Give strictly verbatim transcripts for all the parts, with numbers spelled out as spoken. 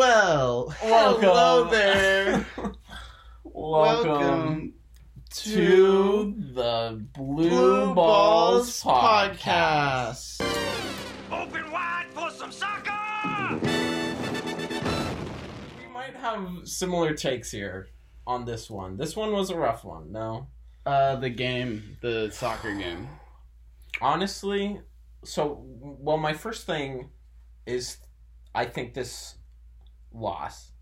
Well, welcome. Hello there. welcome, welcome to, to the Blue, Blue Balls, Balls Podcast. Podcast. Open wide for some soccer! We might have similar takes here on this one. This one was a rough one, no? Uh, the game, the soccer game. Honestly, so, well, my first thing is I think this loss.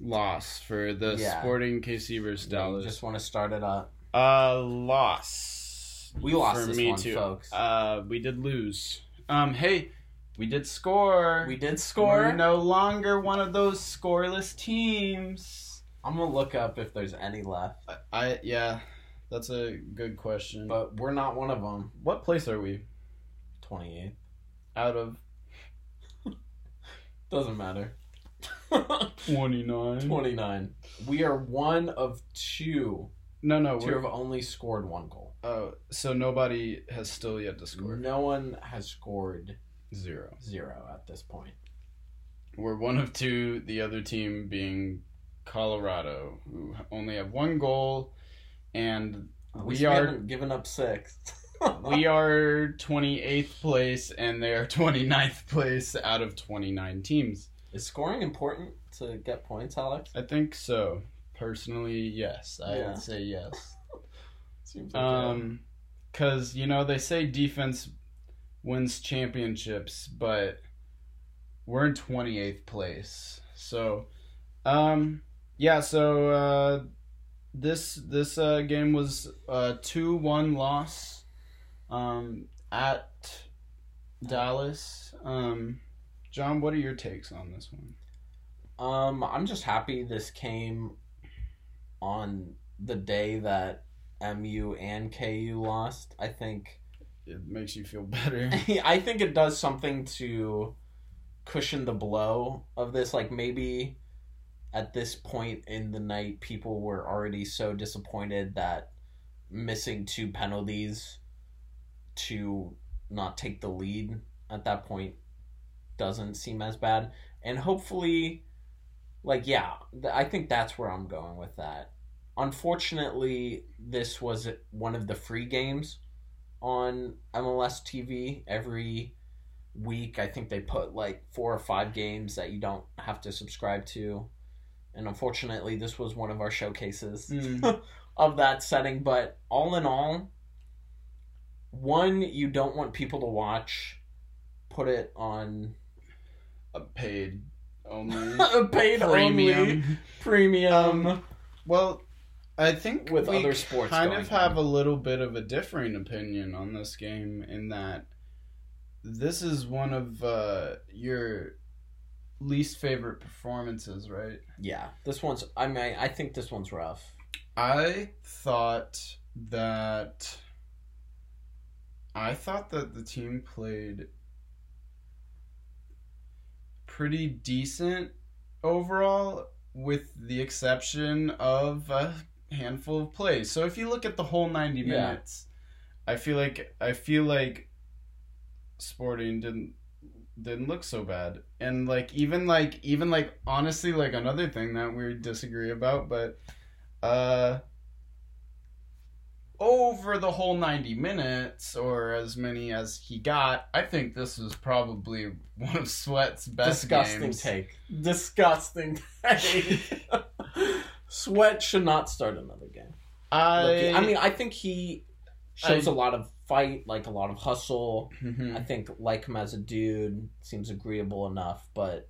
Loss for the yeah. Sporting K C versus Dallas. We just want to start it up. Uh, loss. We lost for this me one, too. folks. Uh, we did lose. Um, hey, we did score. We did score. We're no longer one of those scoreless teams. I'm going to look up if there's any left. I, I yeah, that's a good question. But we're not one of them. What place are we? twenty-eighth. Out of? Doesn't matter. twenty-nine. twenty-nine. We are one of two. No, no. Two have only scored one goal. Oh, so nobody has still yet to score. No one has scored zero. Zero at this point. We're one of two, the other team being Colorado, who only have one goal, and we, we are giving up six. We are twenty-eighth place, and they are twenty-ninth place out of twenty-nine teams. Is scoring important to get points, Alex? I think so. Personally, yes. I yeah. would say yes. Seems okay. Um, because, you know, they say defense wins championships, but we're in twenty-eighth place. So, um, yeah, so uh, this, this uh, game was a two one loss. Um, at Dallas. Um, John, what are your takes on this one? Um, I'm just happy this came on the day that M U and K U lost. I think it makes you feel better. I think it does something to cushion the blow of this. Like, maybe at this point in the night, people were already so disappointed that missing two penalties to not take the lead at that point doesn't seem as bad. And hopefully, like, yeah, th- I think that's where I'm going with that. Unfortunately, this was one of the free games on M L S T V every week. I think they put, like, four or five games that you don't have to subscribe to. And unfortunately, this was one of our showcases mm. of that setting. But all in all, one, you don't want people to watch. Put it on a paid only. a paid premium. only. Premium. Um, well, I think with we other sports kind of have on. a little bit of a differing opinion on this game in that this is one of uh, your least favorite performances, right? Yeah. This one's, I mean, I think this one's rough. I thought that... I thought that the team played pretty decent overall, with the exception of a handful of plays. So if you look at the whole ninety minutes, yeah. I feel like I feel like Sporting didn't didn't look so bad. And like even like even like honestly, like another thing that we disagree about, but uh over the whole ninety minutes, or as many as he got, I think this was probably one of Sweat's best Disgusting games. Take. Disgusting take. Sweat should not start another game. I, Look, I mean, I think he shows I, a lot of fight, like a lot of hustle. Mm-hmm. I think like him as a dude, seems agreeable enough, but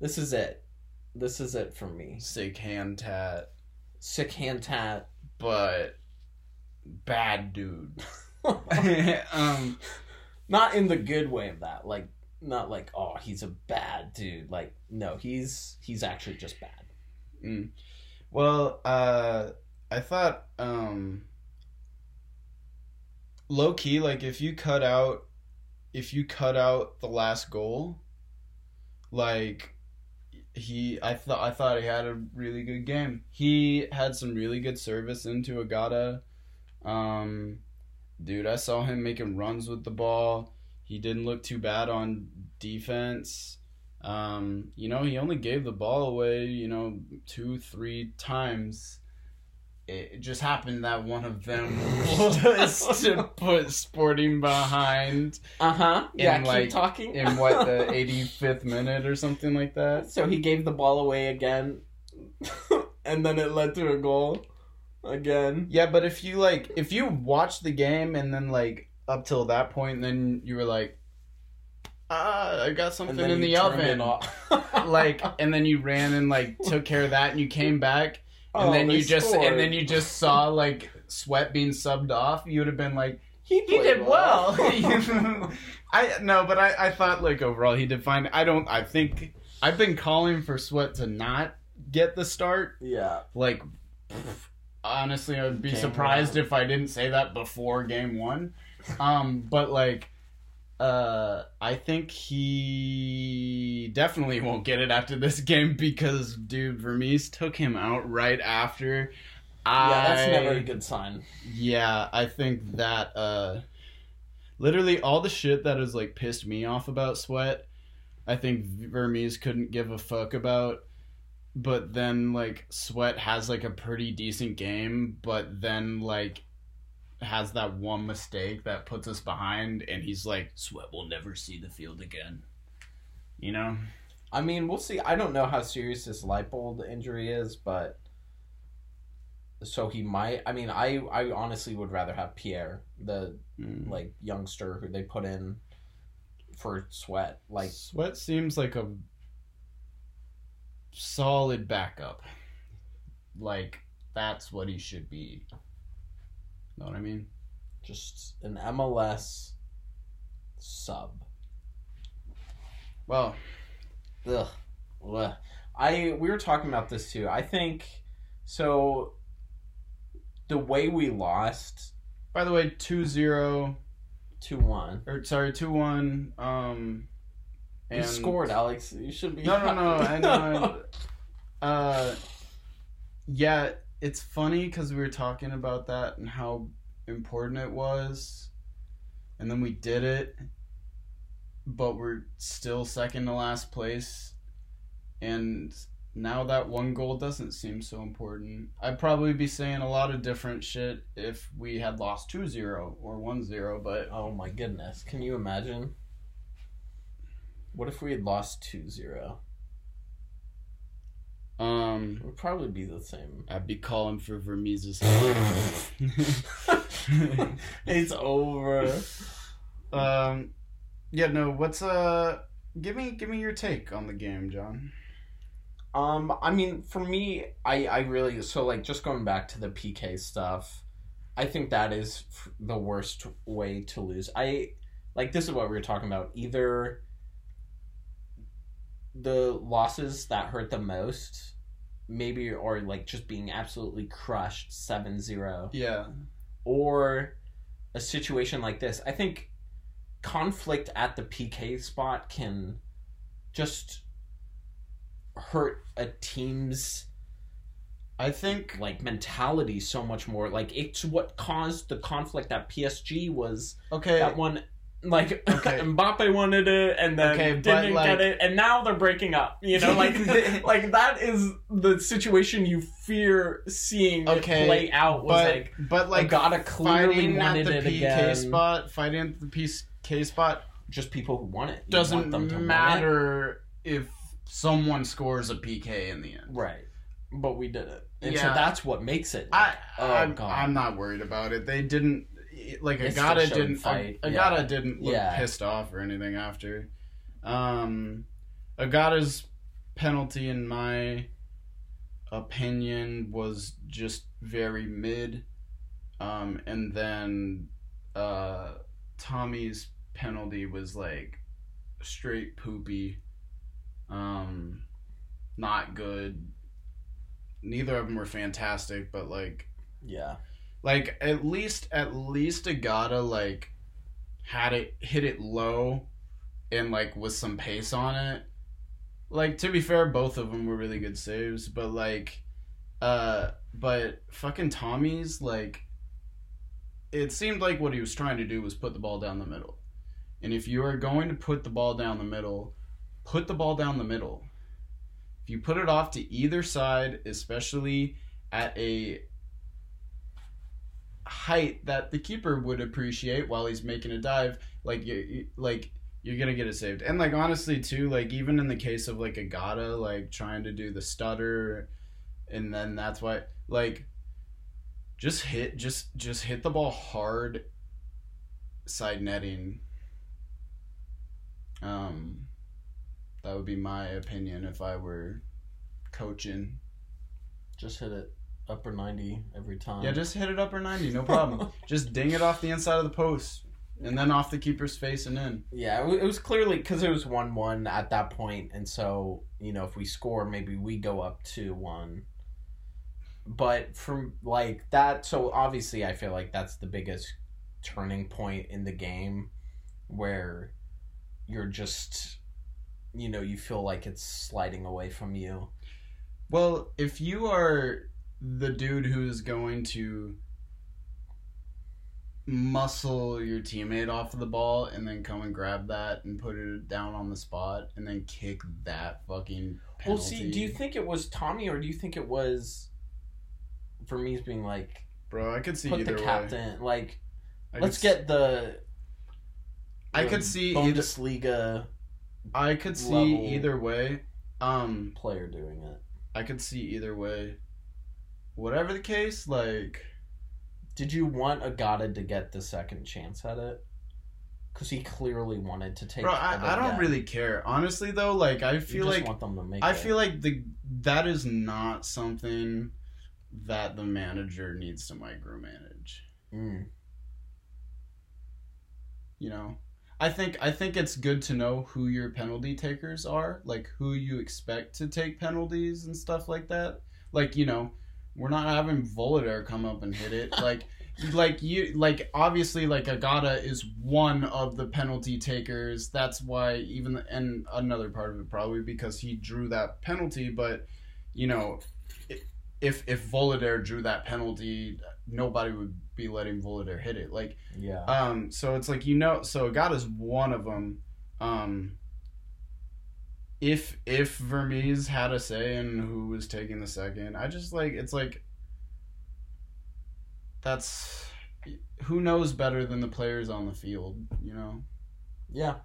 this is it. This is it for me. Sick hand tat. Sick hand tat. But... bad dude. um, not in the good way of that. Like, not like, oh, he's a bad dude. Like, no, he's he's actually just bad. Mm. Well, uh, I thought, um, low key, like if you cut out, if you cut out the last goal, like he, I thought, I thought he had a really good game. He had some really good service into Agata. Um, dude, I saw him making runs with the ball. He didn't look too bad on defense. Um, you know, he only gave the ball away, you know, two, three times. It just happened that one of them was to put Sporting behind. Uh-huh. Yeah, keep like, talking. In, what, the eighty-fifth minute or something like that? So he gave the ball away again, and then it led to a goal again. Yeah, but if you, like, if you watched the game and then, like, up till that point, then you were like, ah, I got something in the oven. Like, and then you ran and, like, took care of that, and you came back. And oh, then you just scored. And then you just saw like Sweat being subbed off. You would have been like, he, he did well. well. I no, but I, I thought like overall he did fine. I don't. I think I've been calling for Sweat to not get the start. Yeah. Like, honestly, I would be game surprised one. If I didn't say that before game one. Um, but like. Uh, I think he definitely won't get it after this game because, dude, Vermes took him out right after. I, yeah, that's never a good sign. Yeah, I think that, uh, literally all the shit that has, like, pissed me off about Sweat, I think Vermes couldn't give a fuck about. But then, like, Sweat has, like, a pretty decent game, but then, like, has that one mistake that puts us behind, and he's like, Sweat will never see the field again. You know? I mean, we'll see. I don't know how serious his Leipold injury is, but... So he might... I mean, I, I honestly would rather have Pierre, the, mm. like, youngster who they put in for Sweat. Like, Sweat seems like a solid backup. Like, that's what he should be. Know what I mean? Just an M L S sub. Well, ugh, ugh. I we were talking about this too. I think so. The way we lost, by the way, two zero, two one, or sorry, two one. Um, and you scored, Alex. You should be. No, no, no. I know. uh, yeah. It's funny because we were talking about that and how important it was, and then we did it, but we're still second to last place, and now that one goal doesn't seem so important. I'd probably be saying a lot of different shit if we had lost two zero or one zero, but... Oh my goodness, can you imagine? What if we had lost two zero? Um, it would probably be the same. I'd be calling for Vermes' head. It's over. Um, yeah, no. What's uh? Give me, give me your take on the game, John. Um, I mean, for me, I, I really so like just going back to the P K stuff. I think that is the worst way to lose. I like this is what we were talking about. Either the losses that hurt the most, maybe, or like just being absolutely crushed seven zero. Yeah. Or a situation like this. I think conflict at the P K spot can just hurt a team's, I think, like mentality so much more. Like it's what caused the conflict at P S G was okay. That one. Like, okay. Mbappe wanted it, and then okay, didn't like, get it, and now they're breaking up, you know? Like, like that is the situation you fear seeing okay, it play out. Was but, like, but like Agata clearly wanted it P K again. Spot, fighting at the P K spot, just people who want it. You doesn't want them to matter if someone scores a P K in the end. Right. But we did it. And yeah. So that's what makes it. Like, I, oh, I'm, God. I'm not worried about it. They didn't. Like Agata didn't fight. Agata yeah. didn't look yeah. pissed off or anything after. Um, Agata's penalty, in my opinion, was just very mid. Um, and then uh, Tommy's penalty was like straight poopy, um, not good. Neither of them were fantastic, but like yeah. Like, at least, at least Agata, like, had it, hit it low and, like, with some pace on it. Like, to be fair, both of them were really good saves, but, like, uh, but fucking Tommy's, like, it seemed like what he was trying to do was put the ball down the middle. And if you are going to put the ball down the middle, put the ball down the middle. If you put it off to either side, especially at a height that the keeper would appreciate while he's making a dive, like you, like you're gonna get it saved. And like honestly too, like even in the case of like Agata, like trying to do the stutter, and then that's why like just hit just just hit the ball hard side netting. Um, that would be my opinion if I were coaching. Just hit it upper ninety every time. Yeah, just hit it upper ninety, no problem. Just ding it off the inside of the post, and then off the keeper's face and in. Yeah, it was clearly because it was one one at that point, and so, you know, if we score, maybe we go up two one. But from, like, that, so obviously I feel like that's the biggest turning point in the game where you're just, you know, you feel like it's sliding away from you. Well, if you are the dude who is going to muscle your teammate off of the ball and then come and grab that and put it down on the spot and then kick that fucking penalty. Well, see, do you think it was Tommy or do you think it was Vermes being like, bro, I could see put either the captain, way. Like, I let's get s- the, the. I could see Bundesliga. Either, I could see either way. Um, player doing it. I could see either way. Whatever the case, like, did you want Agata to get the second chance at it? Because he clearly wanted to take. Bro, I, I don't again. really care, honestly. Though, like, I feel you just like want them to make I it. feel like the that is not something that the manager needs to micromanage. Mm. You know, I think I think it's good to know who your penalty takers are, like who you expect to take penalties and stuff like that. Like, you know. We're not having Voltaire come up and hit it. Like, like you, like obviously, like Agata is one of the penalty takers. That's why even the, and another part of it probably because he drew that penalty. But you know, if if Voltaire drew that penalty, nobody would be letting Voltaire hit it. Like, yeah. Um. So it's like, you know. So Agata's one of them. Um. If if Vermes had a say in who was taking the second, I just like it's like that's who knows better than the players on the field, you know? Yeah.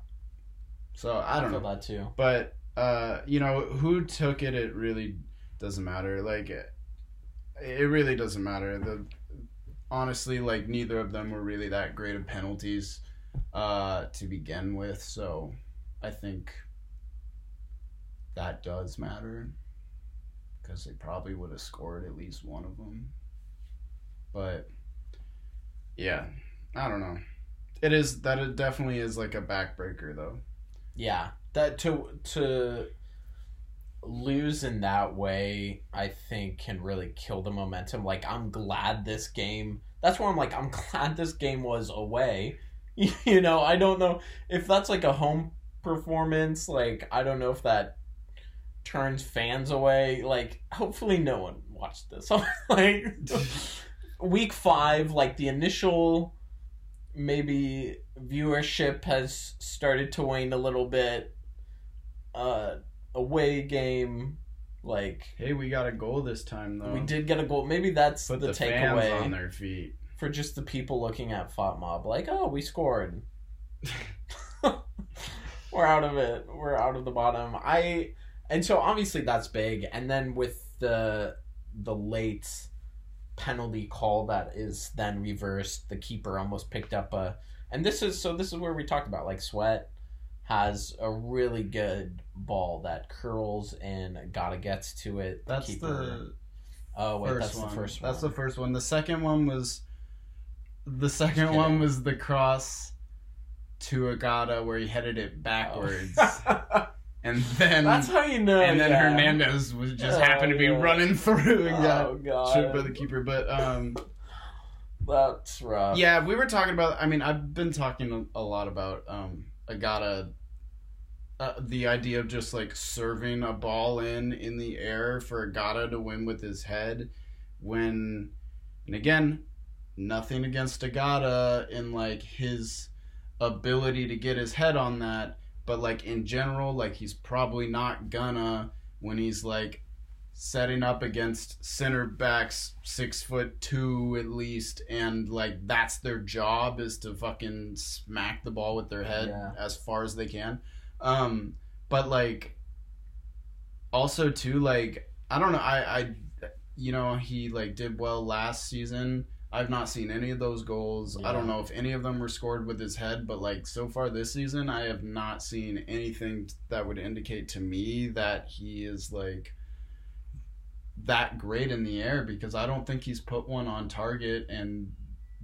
So I don't I feel know that too. But uh, you know, who took it? It really doesn't matter. Like it, it really doesn't matter. The honestly, like neither of them were really that great of penalties uh, to begin with. So I think. That does matter because they probably would have scored at least one of them. But yeah, I don't know. It is that it definitely is like a backbreaker though. Yeah, that to to lose in that way, I think can really kill the momentum. Like I'm glad this game. That's where I'm like I'm glad this game was away. You know, I don't know if that's like a home performance. Like I don't know if that turns fans away. Like hopefully no one watched this. Like week five, like the initial maybe viewership has started to wane a little bit. Uh away game, like hey, we got a goal this time though. We did get a goal. Maybe that's Put the, the takeaway fans on their feet for just the people looking at FotMob like, oh, we scored. We're out of it. We're out of the bottom. I And so obviously that's big, and then with the the late penalty call that is then reversed, the keeper almost picked up a, and this is so this is where we talked about like Sweat has a really good ball that curls and Agata gets to it. That's the, the oh wait, that's one. the first one. That's the first one. The second one was the second one was the cross to Agata where he headed it backwards. Oh. And then that's how you know. And then yeah. Hernandez was just oh, happened to be yeah. running through and oh, got choked by the keeper. But um, that's rough. Yeah, we were talking about. I mean, I've been talking a lot about um, Agata, uh, the idea of just like serving a ball in in the air for Agata to win with his head. When, and again, nothing against Agata and like his ability to get his head on that. But, like, in general, like, he's probably not gonna when he's, like, setting up against center backs six foot two at least, and, like, that's their job is to fucking smack the ball with their head yeah. as far as they can. Um, but, like, also, too, like, I don't know, I, I, you know, he, like, did well last season. I've not seen any of those goals. Yeah. I don't know if any of them were scored with his head, but, like, so far this season, I have not seen anything that would indicate to me that he is, like, that great in the air, because I don't think he's put one on target, and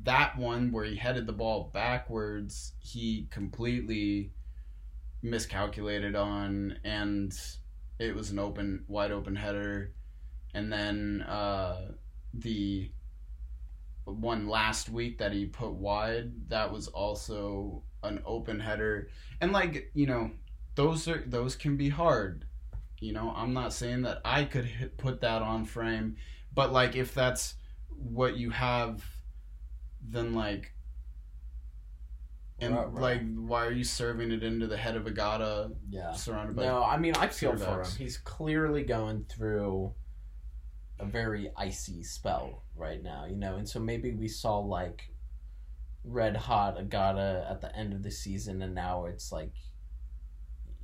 that one where he headed the ball backwards, he completely miscalculated on, and it was an open, wide open header. And then uh, the one last week that he put wide, that was also an open header. And, like, you know, those are those can be hard. You know, I'm not saying that I could hit, put that on frame, but, like, if that's what you have, then, like, and right, right. like, why are you serving it into the head of Agata? Yeah. Surrounded by no, I mean, I feel for him. He's clearly going through a very icy spell right now, you know, and so maybe we saw, like, red hot Agata at the end of the season, and now it's like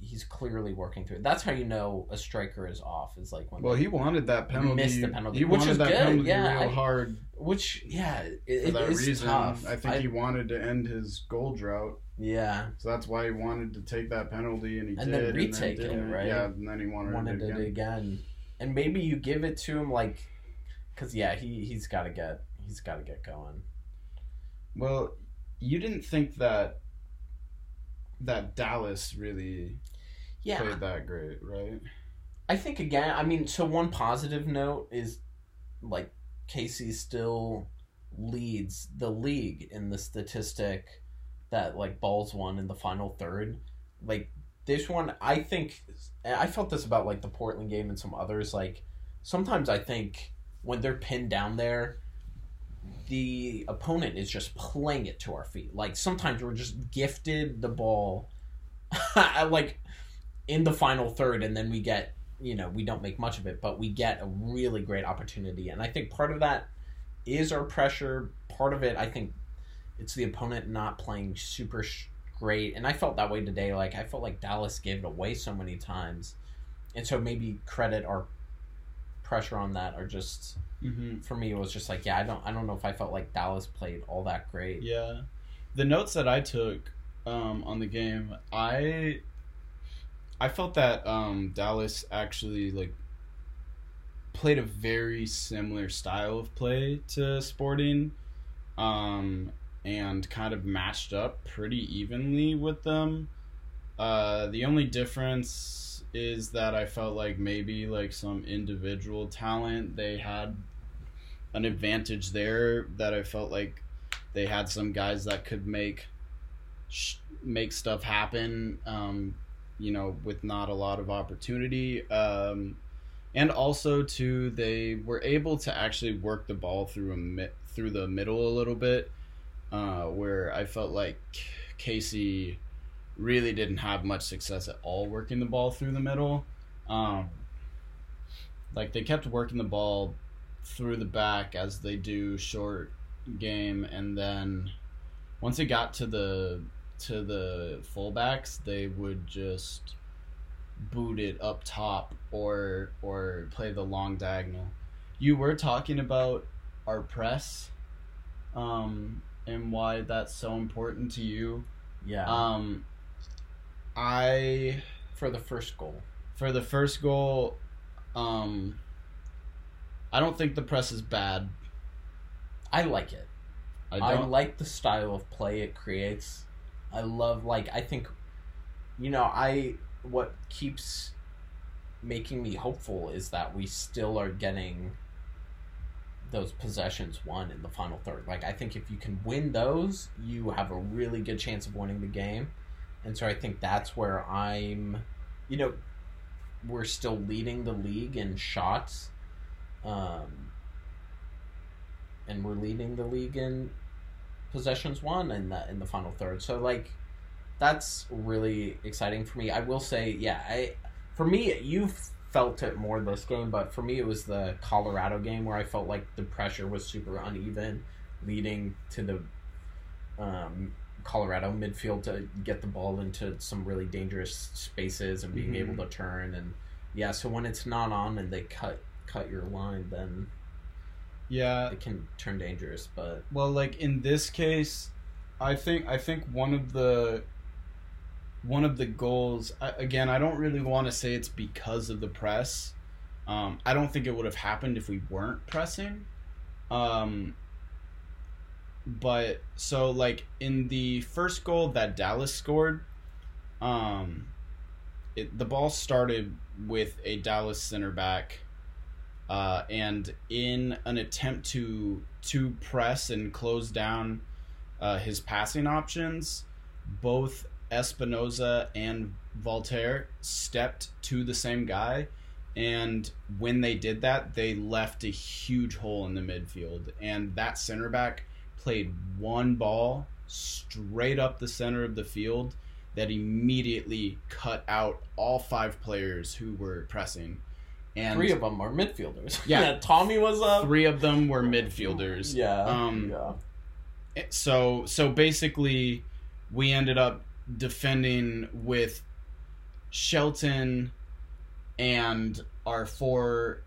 he's clearly working through it. That's how you know a striker is off. Is like when well, he wanted that penalty. Missed the penalty, he wanted that good. penalty yeah, real I, hard. Which yeah, it, it for that is reason, tough. I think I, he wanted to end his goal drought. Yeah. So that's why he wanted to take that penalty, and he and did, then retake and then it, right? Yeah, and then he wanted, wanted it, again. it again. And maybe you give it to him, like, because yeah, he he's got to get he's got to get going. Well, you didn't think that that Dallas really. Yeah. Played that great, right? I think, again, I mean, so one positive note is, like, K C still leads the league in the statistic that, like, balls won in the final third. Like, this one, I think, and I felt this about, like, the Portland game and some others, like, sometimes I think when they're pinned down there, the opponent is just playing it to our feet. Like, sometimes we're just gifted the ball, like, in the final third, and then we get, you know, we don't make much of it, but we get a really great opportunity. And I think part of that is our pressure. Part of it, I think, it's the opponent not playing super sh- great. And I felt that way today. Like, I felt like Dallas gave it away so many times. And so maybe credit our pressure on that, or just, mm-hmm. for me, it was just like, yeah, I don't, I don't know if I felt like Dallas played all that great. Yeah. The notes that I took um, on the game, I... I felt that um, Dallas actually, like, played a very similar style of play to Sporting, um, and kind of matched up pretty evenly with them. Uh, the only difference is that I felt like maybe, like, some individual talent, they had an advantage there, that I felt like they had some guys that could make sh- make stuff happen, um, you know, with not a lot of opportunity. Um, and also, too, they were able to actually work the ball through a mi- through the middle a little bit, uh, where I felt like K C really didn't have much success at all working the ball through the middle. Um, like, they kept working the ball through the back, as they do short game, and then once it got to the... to the fullbacks, they would just boot it up top, or or play the long diagonal. You were talking about our press, um, and why that's so important to you. Yeah. Um, I for the first goal. For the first goal, um, I don't think the press is bad. I like it. I don't I like the style of play it creates. I love, like, I think, you know, I, what keeps making me hopeful is that we still are getting those possessions won in the final third. Like, I think if you can win those, you have a really good chance of winning the game. And so I think that's where I'm, you know, we're still leading the league in shots. Um, and we're leading the league in possessions won in the in the final third. So, like, that's really exciting for me. I will say, yeah, I for me, you've felt it more this game, but for me it was the Colorado game where I felt like the pressure was super uneven, leading to the um, Colorado midfield to get the ball into some really dangerous spaces and being mm-hmm. able to turn. And yeah, so when it's not on and they cut cut your line, then yeah, it can turn dangerous. But well, like in this case, I think I think one of the one of the goals, I, again, I don't really want to say it's because of the press. Um, I don't think it would have happened if we weren't pressing. Um, but so like in the first goal that Dallas scored, um, it, the ball started with a Dallas center back. Uh, and in an attempt to to press and close down uh, his passing options, both Espinoza and Voltaire stepped to the same guy, and when they did that, they left a huge hole in the midfield. And that center back played one ball straight up the center of the field that immediately cut out all five players who were pressing. And three of them are midfielders. Yeah, yeah, Tommy was up. Three of them were midfielders. Yeah. Um, yeah. So so basically, we ended up defending with Shelton and our four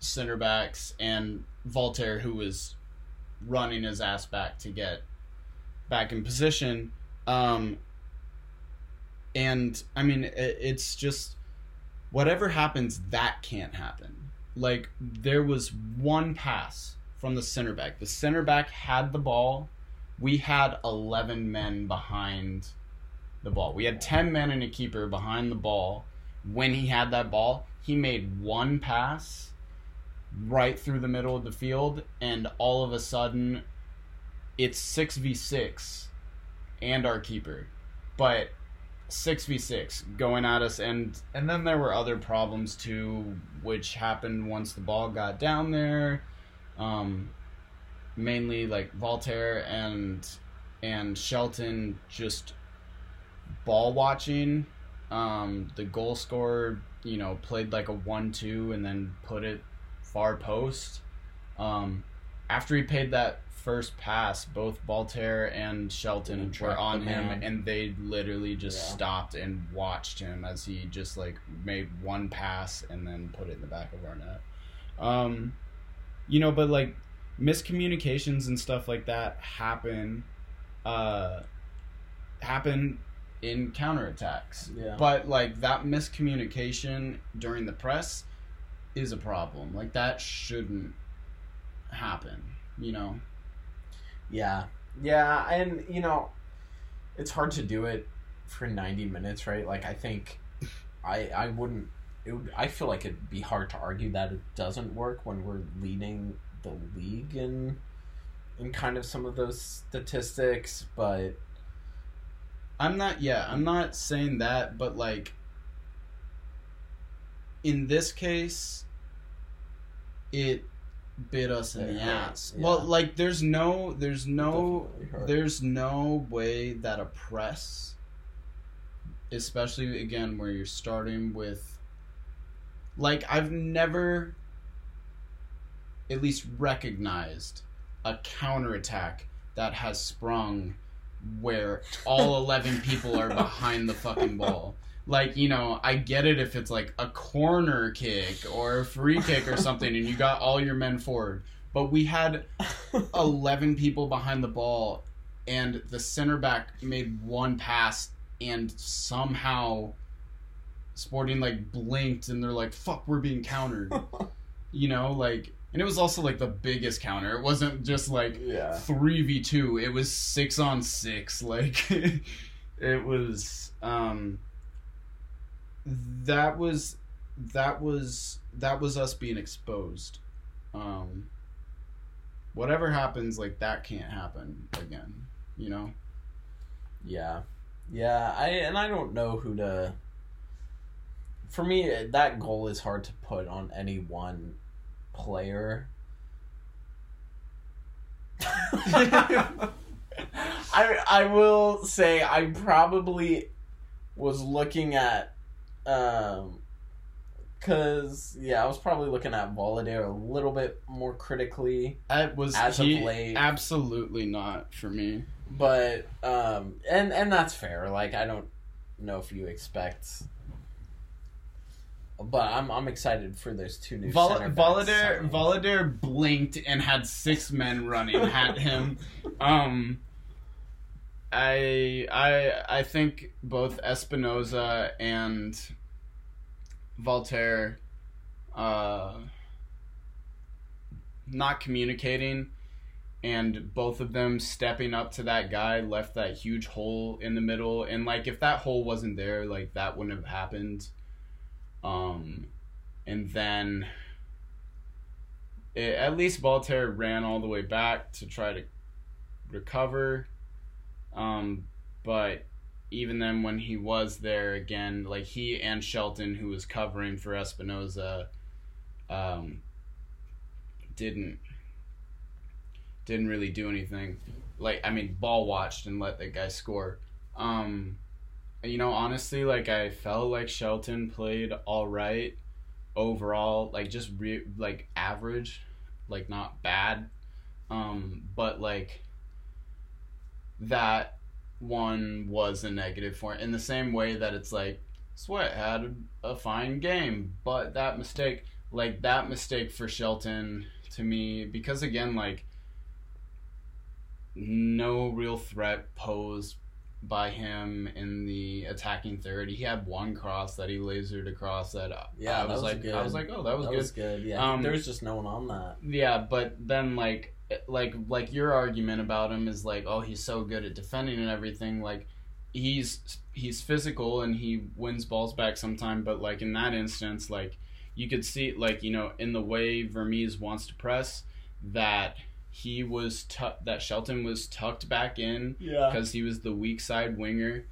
center backs and Voltaire, who was running his ass back to get back in position. Um, and I mean, it, it's just. Whatever happens, that can't happen. Like, there was one pass from the center back. The center back had the ball. We had eleven men behind the ball. We had ten men and a keeper behind the ball. When he had that ball, he made one pass right through the middle of the field, and all of a sudden, it's six v six and our keeper. But six v six going at us, and and then there were other problems too, which happened once the ball got down there, um mainly like Voltaire and and Shelton just ball watching. Um the goal scorer, you know, played like a one two and then put it far post. Um after he paid that first pass, both Voltaire and Shelton were on him, man. And they literally just yeah. stopped and watched him as he just like made one pass and then put it in the back of our net. Um, you know, but like miscommunications and stuff like that happen, uh, happen in counterattacks. Yeah. But like that miscommunication during the press is a problem. Like that shouldn't happen, you know. Yeah, yeah, and, you know, it's hard to do it for ninety minutes, right? Like, I think I I wouldn't... It would, I feel like it'd be hard to argue that it doesn't work when we're leading the league in, in kind of some of those statistics, but... I'm not... Yeah, I'm not saying that, but, like, in this case, it... bit us in the ass. Yeah. Well, like there's no there's no there's no way that a press, especially again where you're starting with, like, I've never at least recognized a counterattack that has sprung where all eleven people are behind the fucking ball. Like, you know, I get it if it's like a corner kick or a free kick or something and you got all your men forward. But we had eleven people behind the ball and the center back made one pass and somehow Sporting like blinked and they're like, fuck, we're being countered. You know, like, and it was also like the biggest counter. It wasn't just like yeah. three v two. It was six on six. Like, it was... um That was, that was, that was us being exposed. Um, whatever happens, like, that can't happen again, you know? Yeah. Yeah, I and I don't know who to... For me, that goal is hard to put on any one player. I I I will say I probably was looking at, um, cause yeah, I was probably looking at Voltaire a little bit more critically. That was as he, of late. Absolutely not for me. But um, and and that's fair. Like I don't know if you expect. But I'm I'm excited for those two new Vol- center backs. Voltaire blinked and had six men running at him. Um, I I I think both Espinoza and Voltaire, uh, not communicating, and both of them stepping up to that guy left that huge hole in the middle. And like if that hole wasn't there, like that wouldn't have happened. Um, and then it, at least Voltaire ran all the way back to try to recover. Um, but even then when he was there again, like he and Shelton, who was covering for Espinoza, um, didn't, didn't really do anything. Like, I mean, ball watched and let that guy score. Um, You know, honestly, like, I felt like Shelton played all right overall, like, just, re- like, average, like, not bad, um, but, like, that one was a negative for him, in the same way that it's, like, Sweat had a fine game, but that mistake, like, that mistake for Shelton, to me, because, again, like, no real threat posed by him in the attacking third. He had one cross that he lasered across that yeah I was, was like good. I was like oh that was that good was good yeah um, there was just no one on that yeah but then like like like your argument about him is like, oh, he's so good at defending and everything, like he's he's physical and he wins balls back sometime, but like in that instance, like you could see, like, you know, in the way Vermes wants to press, that He was t- that Shelton was tucked back in because yeah. he was the weak side winger,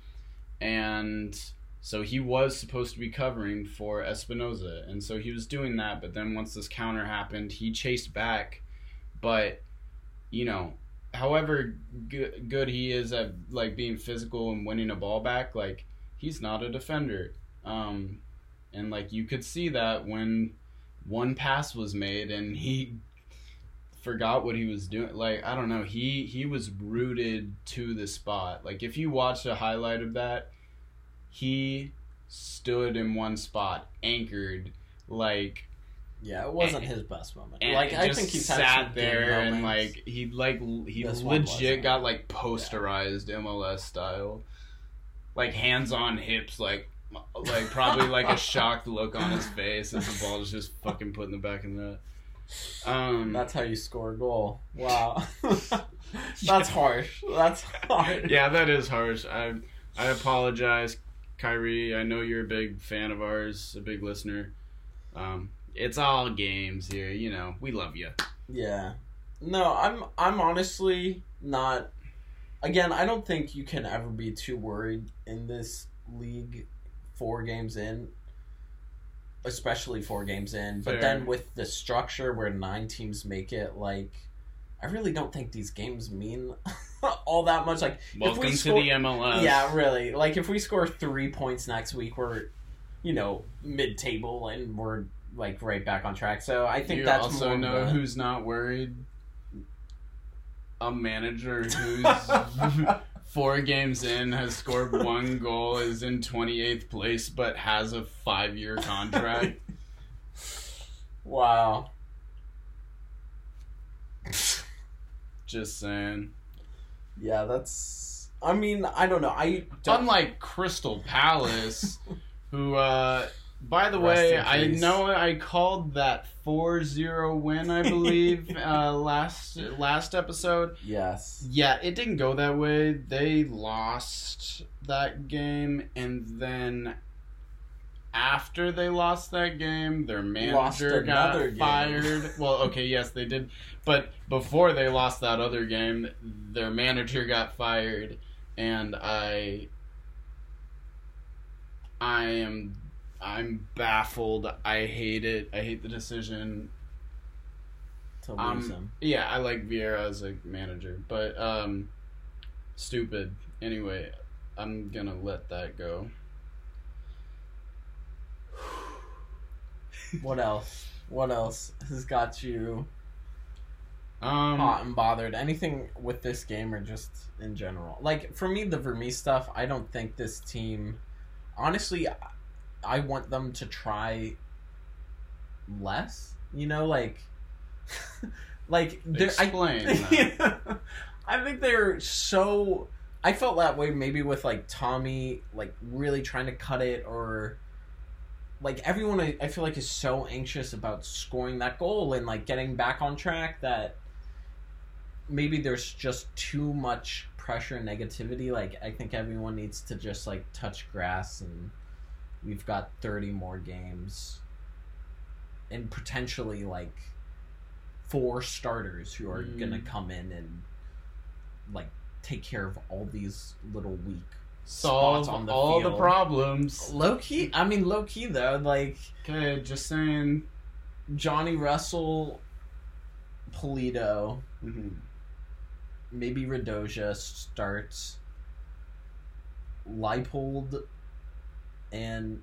and so he was supposed to be covering for Espinoza, and so he was doing that. But then once this counter happened, he chased back. But you know, however g- good he is at like being physical and winning a ball back, like he's not a defender, um, and like you could see that when one pass was made and he forgot what he was doing. Like, I don't know, he he was rooted to the spot. Like, if you watch a highlight of that, he stood in one spot, anchored, like... Yeah, it wasn't and, his best moment. Like, I think he sat there and, like, he, like, he this legit got, like, posterized yeah. M L S style. Like, hands on hips, like, like probably, like, a shocked look on his face as the ball is just fucking put in the back of the... Um, that's how you score a goal. Wow. That's yeah. harsh. That's harsh. Yeah, that is harsh. I I apologize, Kyrie. I know you're a big fan of ours, a big listener. Um, it's all games here, you know. We love you. Yeah. No, I'm I'm honestly not. Again, I don't think you can ever be too worried in this league four games in. Especially four games in. But Fair. Then with the structure where nine teams make it, like, I really don't think these games mean all that much. Like, Welcome if we score, to the M L S. Yeah, really. Like, if we score three points next week, we're, you know, mid-table and we're, like, right back on track. So I think you that's also more know the... who's not worried? A manager who's... Four games in, has scored one goal, is in twenty-eighth place, but has a five-year contract. Wow. Just saying. Yeah, that's... I mean, I don't know. I don't... Unlike Crystal Palace, who, uh... by the Rest way, I know I called that four zero win, I believe, uh, last last episode. Yes. Yeah, it didn't go that way. They lost that game, and then after they lost that game, their manager got fired. Well, okay, yes, they did. But before they lost that other game, their manager got fired, and I... I am... I'm baffled. I hate it. I hate the decision. To lose um, him. Yeah, I like Vieira as a manager, but um, stupid. Anyway, I'm gonna let that go. What else? What else has got you um, hot and bothered? Anything with this game or just in general? Like, for me, the Vermes stuff, I don't think this team... Honestly, I want them to try less. You know, like... like Explain I, that. I think they're so... I felt that way maybe with, like, Tommy, like, really trying to cut it or... Like, everyone, I feel like, is so anxious about scoring that goal and, like, getting back on track that maybe there's just too much pressure and negativity. Like, I think everyone needs to just, like, touch grass and we've got thirty more games and potentially, like, four starters who are mm. going to come in and, like, take care of all these little weak Solve on the all field. The problems. Low key, I mean, low key though, like. Okay, just saying. Johnny Russell, Pulido, mm-hmm. maybe Radoja starts. Leipold, and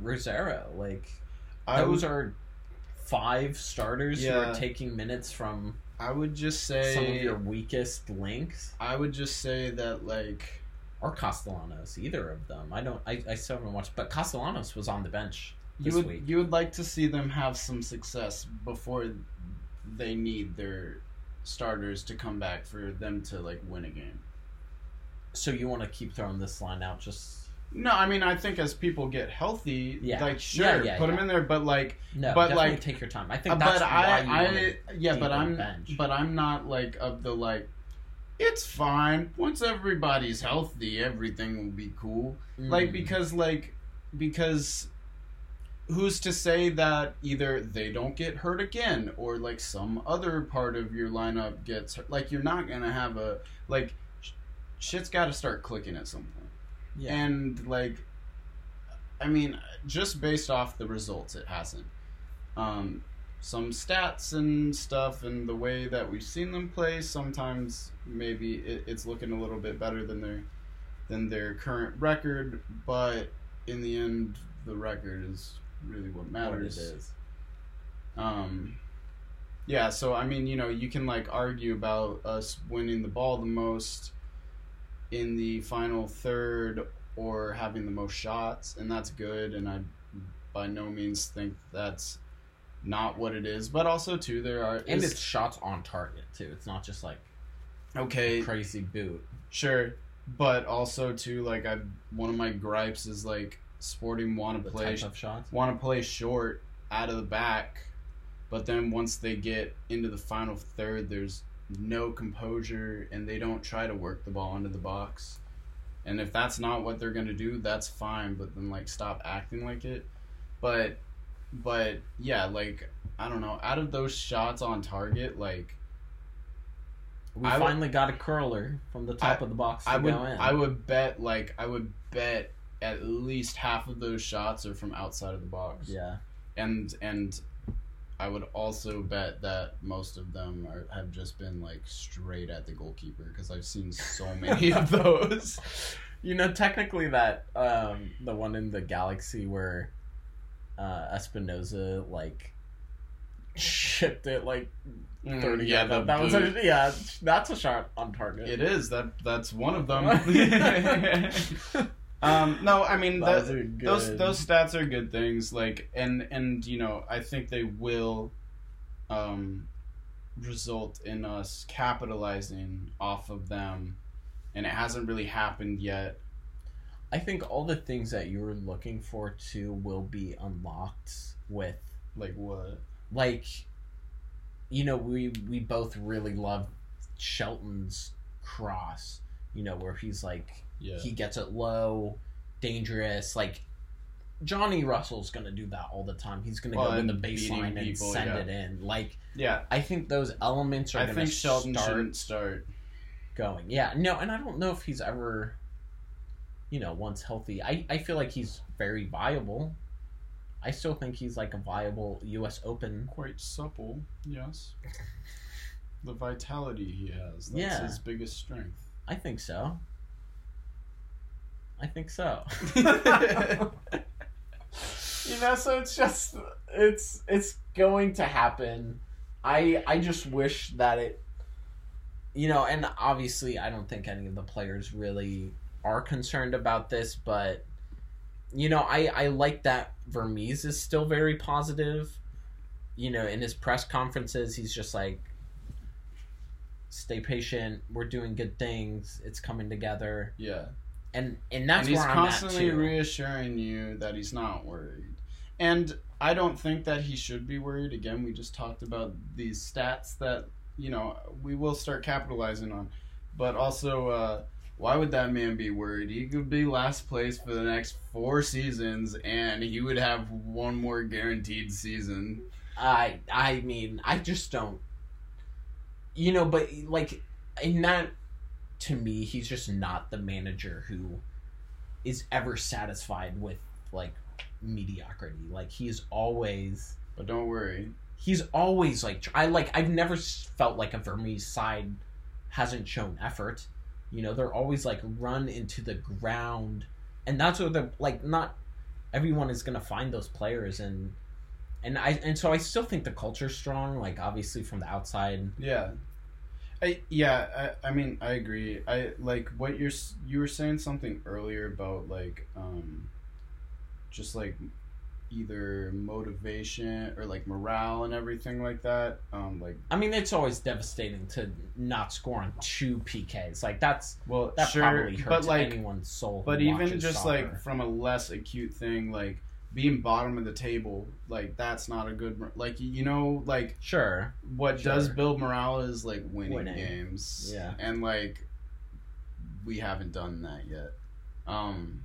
Rosero, like I those would, are five starters yeah. who are taking minutes from. I would just say some of your weakest links. I would just say that like. Or Castellanos, either of them. I don't. I, I still haven't watched, but Castellanos was on the bench this you would, week. You would like to see them have some success before they need their starters to come back for them to like win a game. So you want to keep throwing this line out? Just no. I mean, I think as people get healthy, yeah. like sure, yeah, yeah, put yeah. them in there, but like, no, but definitely like, take your time. I think that's but why I, you I yeah, but I'm bench. But I'm not like of the like. It's fine. Once everybody's healthy, everything will be cool. Mm. Like, because, like, because who's to say that either they don't get hurt again or, like, some other part of your lineup gets hurt? Like, you're not going to have a, like, sh- shit's got to start clicking at some point. Yeah. And, like, I mean, just based off the results, it hasn't. Um... Some stats and stuff and the way that we've seen them play, sometimes maybe it, it's looking a little bit better than their than their current record, but in the end, the record is really what matters. What it is. Um, yeah, so, I mean, you know, you can, like, argue about us winning the ball the most in the final third or having the most shots, and that's good, and I by no means think that's... not what it is, but also too there are and it's, it's shots on target too. It's not just like okay crazy boot. Sure, but also too like I one of my gripes is like Sporting want to play want to play short out of the back, but then once they get into the final third, there's no composure and they don't try to work the ball into the box. And if that's not what they're gonna do, that's fine. But then like stop acting like it. But. But, yeah, like, I don't know. Out of those shots on target, like... We I finally would, got a curler from the top I, of the box to I would, go in. I would bet, like, I would bet at least half of those shots are from outside of the box. Yeah. And and I would also bet that most of them are, have just been, like, straight at the goalkeeper because I've seen so many of those. You know, technically that, um, the one in the Galaxy where... Uh, Espinoza like shipped it like thirty. Mm, yeah, that, that was a, yeah. That's a shot on target. It is that. That's one of them. um, no, I mean that that, those those stats are good things. Like and and you know I think they will um, result in us capitalizing off of them, and it hasn't really happened yet. I think all the things that you were looking for, too, will be unlocked with... Like what? Like, you know, we, we both really love Shelton's cross, you know, where he's like, yeah. he gets it low, dangerous. Like, Johnny Russell's going to do that all the time. He's going to well, go in the baseline and people, send yeah. it in. Like, yeah. I think those elements are going to start... I think Shelton shouldn't start. Going. Yeah, no, and I don't know if he's ever... You know, once healthy. I, I feel like he's very viable. I still think he's like a viable U S Open. Quite supple, yes. The vitality he has. That's yeah. his biggest strength. I think so. I think so. You know, so it's just it's it's going to happen. I I just wish that it, you know, and obviously I don't think any of the players really are concerned about this, but you know, I, I like that Vermes is still very positive. You know, in his press conferences, he's just like, stay patient, we're doing good things, it's coming together. Yeah. And and that's and where I'm at, he's constantly reassuring you that he's not worried. And I don't think that he should be worried. Again, we just talked about these stats that, you know, we will start capitalizing on. But also, uh, why would that man be worried? He could be last place for the next four seasons, and he would have one more guaranteed season. I I mean, I just don't. You know, but, like, in that... To me, he's just not the manager who is ever satisfied with, like, mediocrity. Like, he's always... But don't worry. He's always, like... I, like, I've never felt like a Vermes side hasn't shown effort. You know, they're always, like, run into the ground. And that's what they're... Like, not everyone is going to find those players. And and I and so I still think the culture's strong, like, obviously from the outside. Yeah. I, yeah, I, I mean, I agree. I like what you're you were saying something earlier about like, um, just like either motivation or like morale and everything like that. Um, like I mean, it's always devastating to not score on two P Ks. Like that's well, that sure, probably hurts like, anyone's soul. But even just soccer. Like from a less acute thing, like being bottom of the table, like that's not a good, like, you know, like sure what sure. does build morale is like winning, winning games. Yeah, and like we haven't done that yet. um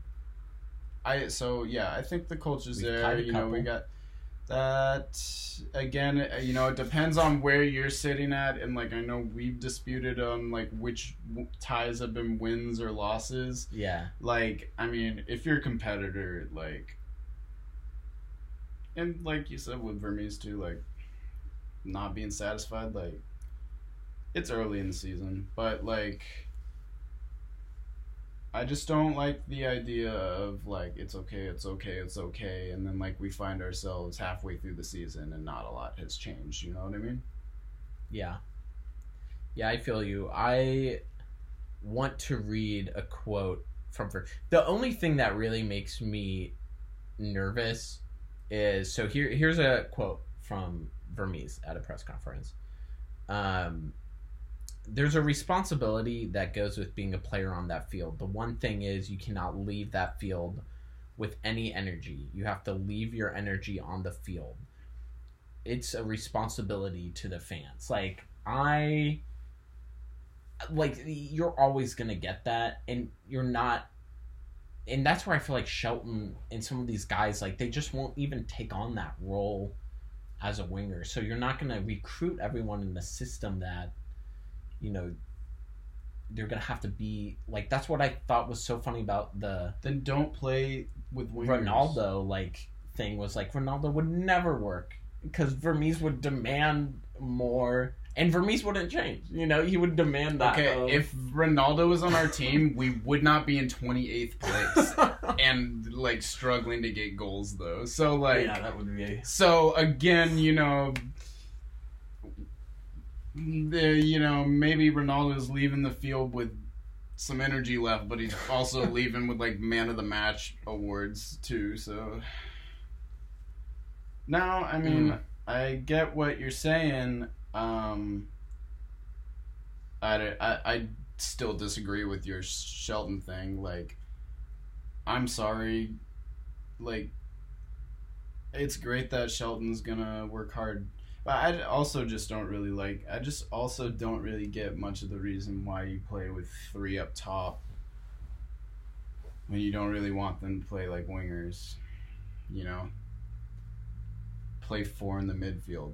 I so yeah I think the culture's We've there, you know, we got that again, you know, it depends on where you're sitting at, and like I know we've disputed on like which ties have been wins or losses. Yeah, like I mean if you're a competitor, like and like you said with Vermes too, like not being satisfied, like it's early in the season, but like I just don't like the idea of like it's okay, it's okay, it's okay, and then like we find ourselves halfway through the season and not a lot has changed, you know what I mean? Yeah. Yeah, I feel you. I want to read a quote from Vermes. The only thing that really makes me nervous is, so here here's a quote from Vermes at a press conference. Um, there's a responsibility that goes with being a player on that field. The one thing is you cannot leave that field with any energy. You have to leave your energy on the field. It's a responsibility to the fans. Like, I... Like, you're always going to get that, and you're not... And that's where I feel like Shelton and some of these guys, like, they just won't even take on that role as a winger. So you're not going to recruit everyone in the system that, you know, they're going to have to be... Like, that's what I thought was so funny about the... Then don't play with wingers. Ronaldo, like, thing was, like, Ronaldo would never work because Vermes would demand more... And Vermes wouldn't change. You know, he would demand that. Okay, of... if Ronaldo was on our team, we would not be in twenty-eighth place. And, like, struggling to get goals, though. So, like... Yeah, that would be... So, again, you know... The, you know, maybe Ronaldo's leaving the field with some energy left, but he's also leaving with, like, man of the match awards, too, so... No, I mean, mm. I get what you're saying... Um, I, I, I still disagree with your Shelton thing. Like, I'm sorry. Like, it's great that Shelton's gonna work hard. But I also just don't really like... I just also don't really get much of the reason why you play with three up top when you don't really want them to play like wingers. You know? Play four in the midfield.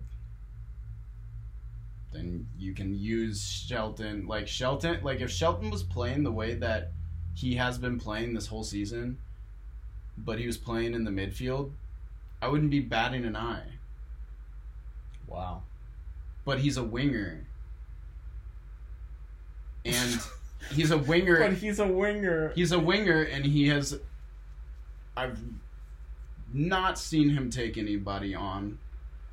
Then you can use Shelton. Like, Shelton, like if Shelton was playing the way that he has been playing this whole season, but he was playing in the midfield, I wouldn't be batting an eye. Wow. But he's a winger. And he's a winger. But he's a winger. He's a winger, and he has... I've not seen him take anybody on.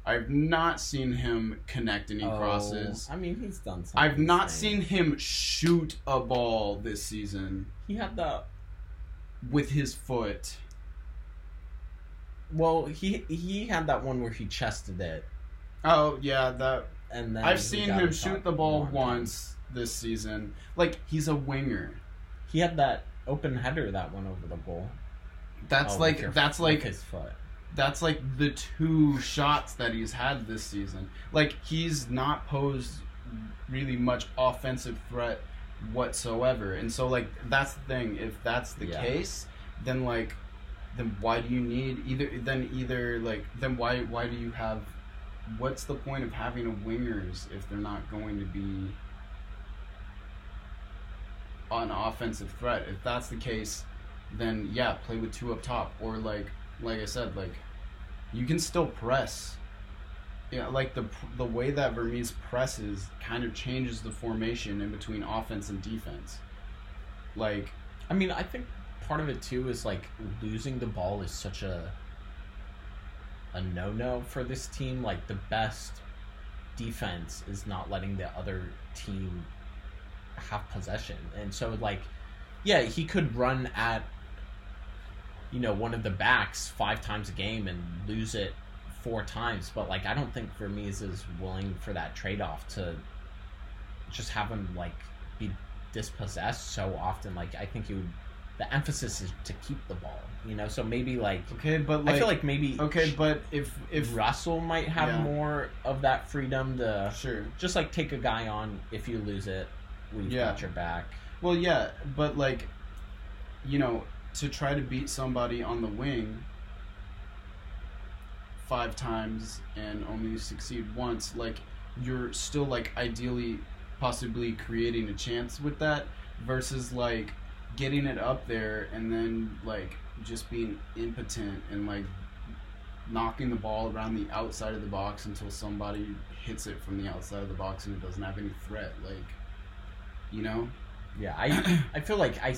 I've not seen him connect any oh, crosses. I mean, he's done something. I've not seen him shoot a ball this season. He had the... With his foot. Well, he he had that one where he chested it. Oh, yeah, that... And then I've seen him shoot the ball once this season. Like, he's a winger. He had that open header that went over the goal. That's like that's like his foot. That's like the two shots that he's had this season. Like, he's not posed really much offensive threat whatsoever. And so, like, that's the thing. If that's the case, then like then why do you need either then either like then why why do you have what's the point of having a wingers if they're not going to be an offensive threat? If that's the case, then yeah, play with two up top, or like like I said, like you can still press. Yeah, like the the way that Vermes presses kind of changes the formation in between offense and defense. Like, I mean, I think part of it too is like losing the ball is such a a no-no for this team. Like, the best defense is not letting the other team have possession. And so, like, yeah, he could run at, you know, one of the backs five times a game and lose it four times, but like I don't think Vermes is willing for that trade-off to just have him like be dispossessed so often. Like, I think he would the emphasis is to keep the ball, you know. So maybe like okay, but like, I feel like maybe okay, but if if Russell might have yeah. more of that freedom to sure just like take a guy on if you lose it, we've yeah. got your back. Well, yeah, but like you know, to try to beat somebody on the wing five times and only succeed once, like you're still like ideally possibly creating a chance with that versus like getting it up there and then like just being impotent and like knocking the ball around the outside of the box until somebody hits it from the outside of the box and it doesn't have any threat, like, you know. Yeah, I I feel like I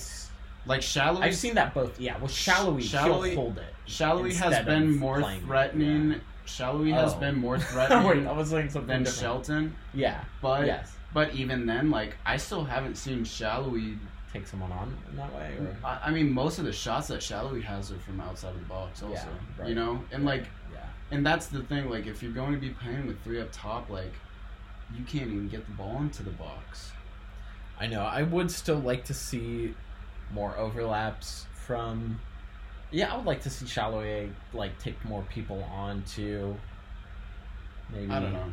like Shallowy. I've seen that both. Yeah, well, Shallowy Shallowy hold it. Shallowy has been more threatening. Yeah. Shallowy has oh. been more threatening. Wait, I was saying something than different. Shelton. Yeah, but yes. but even then, like I still haven't seen Shallowy take someone on in that way, or... I, I mean, most of the shots that Shallowy has are from outside of the box also, yeah, right. you know? And, like, yeah. and that's the thing, like, if you're going to be playing with three up top, like, you can't even get the ball into the box. I know. I would still like to see more overlaps from... Yeah, I would like to see Shallowy, like, take more people on, too. Maybe. I don't know.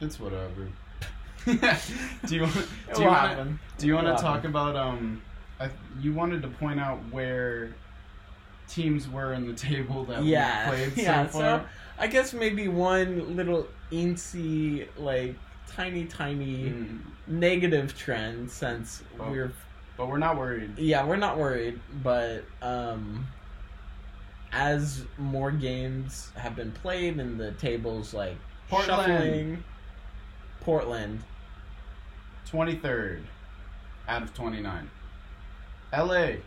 It's whatever. do you want? Do you want? Do you want to talk about? Um, I, you wanted to point out where teams were in the table that yeah, we played so yeah, far. So I guess maybe one little incy, like tiny, tiny mm. negative trend since well, we're. But we're not worried. Yeah, we're not worried. But um, as more games have been played and the tables like Portland. shuffling. Portland, twenty-third out of twenty-nine. L A,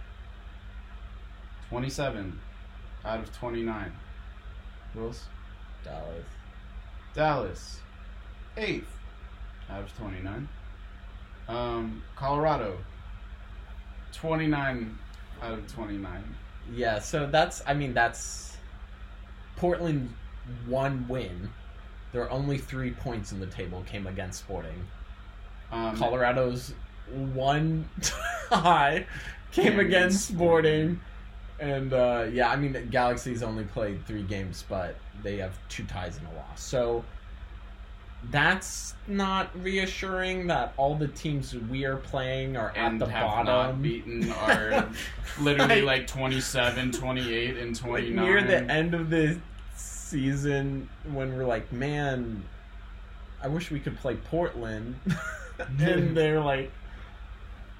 twenty-seven out of twenty-nine. Who else? Dallas. Dallas, eighth out of twenty-nine. Um, Colorado, twenty-nine out of twenty-nine. Yeah, so that's, I mean, that's Portland one win. There are only three points in the table came against Sporting. Um, Colorado's one tie came against Sporting. And, uh, yeah, I mean, Galaxy's only played three games, but they have two ties and a loss. So that's not reassuring that all the teams we are playing are at the bottom. And have not beaten are literally like twenty-seven, twenty-eight, and twenty-nine. Like near the end of the season when we're like, man, I wish we could play Portland. And they're like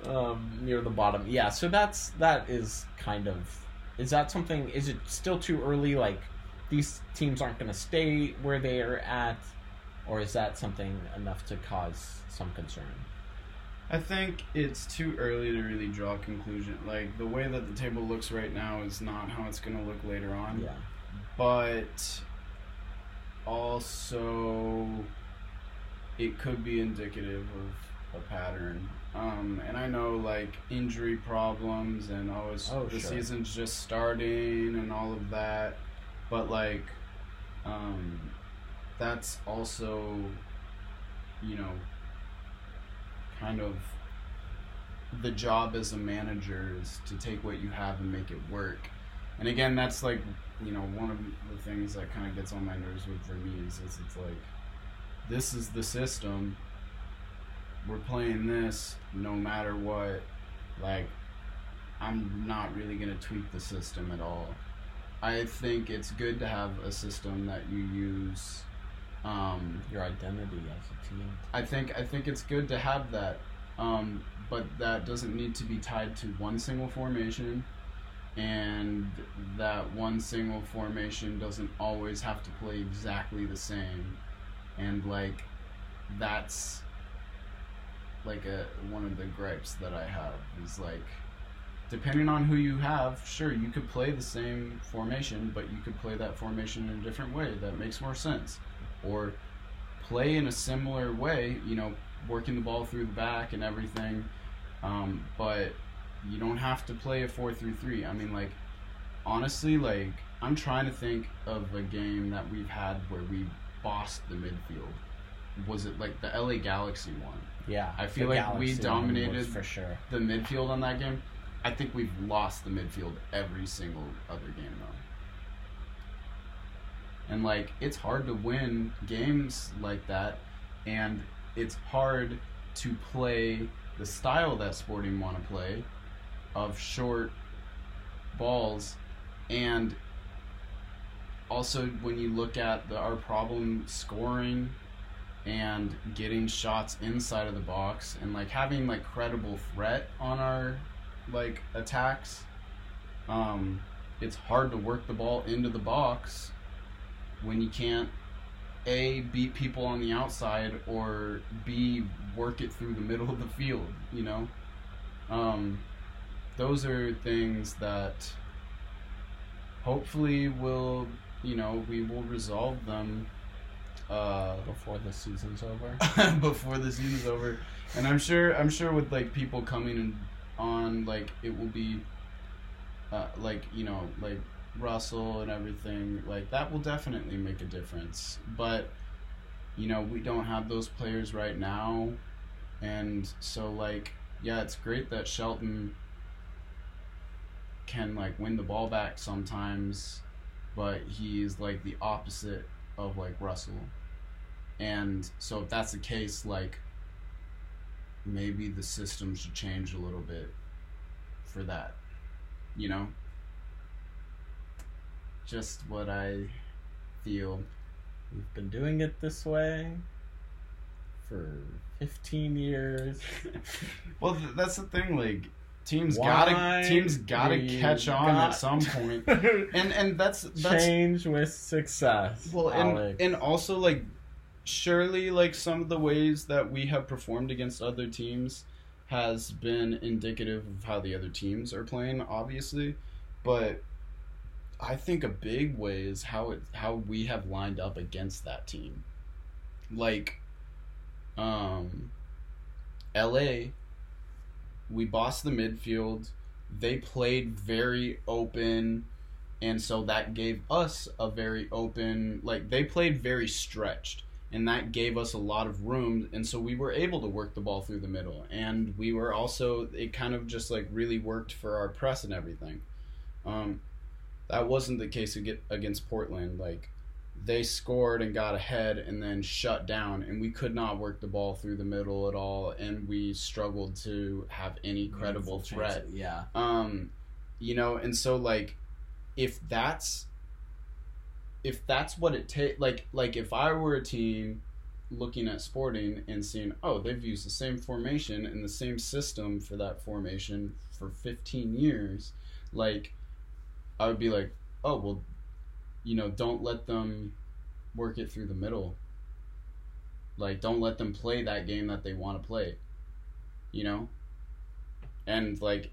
um, near the bottom. Yeah, so that's that is kind of is that something is it still too early, like these teams aren't gonna stay where they are at, or is that something enough to cause some concern? I think it's too early to really draw a conclusion. Like, the way that the table looks right now is not how it's going to look later on. Yeah. But also, it could be indicative of a pattern. Um, and I know, like, injury problems and oh, it's, oh, the sure. season's just starting and all of that. But, like, um, that's also, you know, kind of the job as a manager is to take what you have and make it work. And again, that's like, you know, one of the things that kind of gets on my nerves with Vermes is it's like, this is the system, we're playing this no matter what. Like, I'm not really going to tweak the system at all. I think it's good to have a system that you use. Um, Your identity as a team. I think I think it's good to have that, um, but that doesn't need to be tied to one single formation, and that one single formation doesn't always have to play exactly the same, and like that's like a one of the gripes that I have is like, depending on who you have, sure, you could play the same formation, but you could play that formation in a different way that makes more sense. Or play in a similar way, you know, working the ball through the back and everything, um, but you don't have to play a four three three. I mean, like, honestly, like, I'm trying to think of a game that we've had where we bossed the midfield. Was it, like, the L A Galaxy one? Yeah. I feel like we dominated for sure. the midfield on that game. I think we've lost the midfield every single other game, though. And, like, it's hard to win games like that, and it's hard to play the style that Sporting want to play of short balls. And also when you look at the, our problem scoring and getting shots inside of the box and, like, having, like, credible threat on our, like, attacks, um, it's hard to work the ball into the box when you can't, A, beat people on the outside, or B, work it through the middle of the field, you know? Um, those are things that hopefully will, you know, we will resolve them. Uh, before the season's over. Before the season's over. And I'm sure, I'm sure with, like, people coming in on, like, it will be, uh, like, you know, like, Russell and everything, like, that will definitely make a difference. But, you know, we don't have those players right now. And so, like, yeah, it's great that Shelton can, like, win the ball back sometimes, but he's, like, the opposite of, like, Russell. And so if that's the case, like, maybe the system should change a little bit for that, you know? Just what I feel. We've been doing it this way for fifteen years. Well, th- that's the thing. Like, teams Why gotta teams gotta catch on got... at some point, and and that's, that's change with success. Well, Alex. and and also, like, surely, like, some of the ways that we have performed against other teams has been indicative of how the other teams are playing, obviously, but I think a big way is how it how we have lined up against that team. Like, um, L A, we bossed the midfield. They played very open, and so that gave us a very open... Like, they played very stretched, and that gave us a lot of room, and so we were able to work the ball through the middle. And we were also... It kind of just, like, really worked for our press and everything. Um... That wasn't the case against Portland. Like, they scored and got ahead and then shut down, and we could not work the ball through the middle at all, and we struggled to have any credible threat. Yeah. Um, you know, and so, like, if that's if that's what it takes, like like if I were a team looking at Sporting and seeing, oh, they've used the same formation and the same system for that formation for fifteen years, like, I would be like, oh, well, you know, don't let them work it through the middle. Like, don't let them play that game that they want to play. you know? And, like,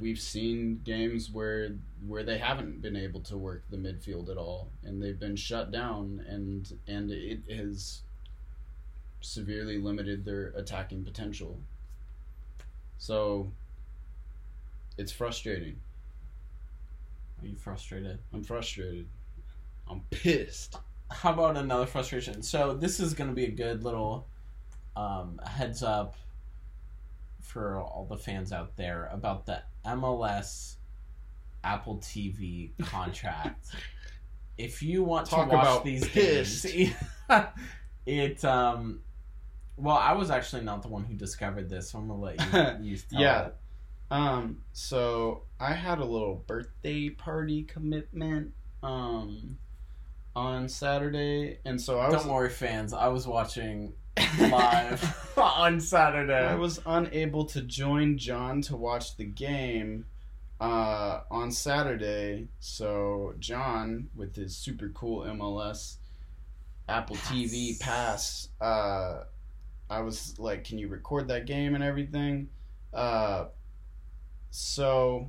we've seen games where where they haven't been able to work the midfield at all, and they've been shut down, and and it has severely limited their attacking potential. So it's frustrating. Are you frustrated? I'm frustrated. I'm pissed. How about another frustration? So this is going to be a good little um, heads up for all the fans out there about the M L S Apple T V contract. If you want Talk to watch these pissed. games, it um, well, I was actually not the one who discovered this, so I'm gonna let you, you tell yeah. it. Um, so I had a little birthday party commitment um on Saturday, and so I was. Don't worry, fans. I was watching live on Saturday. I was unable to join John to watch the game uh, on Saturday, so John, with his super cool M L S Apple pass. T V pass, uh, I was like, can you record that game and everything? Uh, so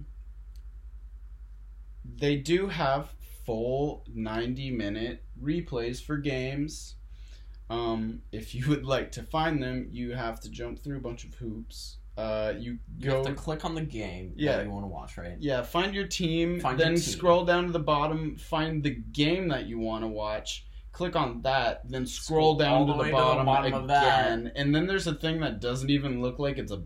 they do have full ninety minute replays for games. Um, if you would like to find them, you have to jump through a bunch of hoops. Uh, you go you have to click on the game yeah, that you want to watch, right? Yeah, find your team, find then your team. Scroll down to the bottom, find the game that you want to watch, click on that, then scroll, scroll down to the, the bottom, bottom again. Of that. And then there's a thing that doesn't even look like it's a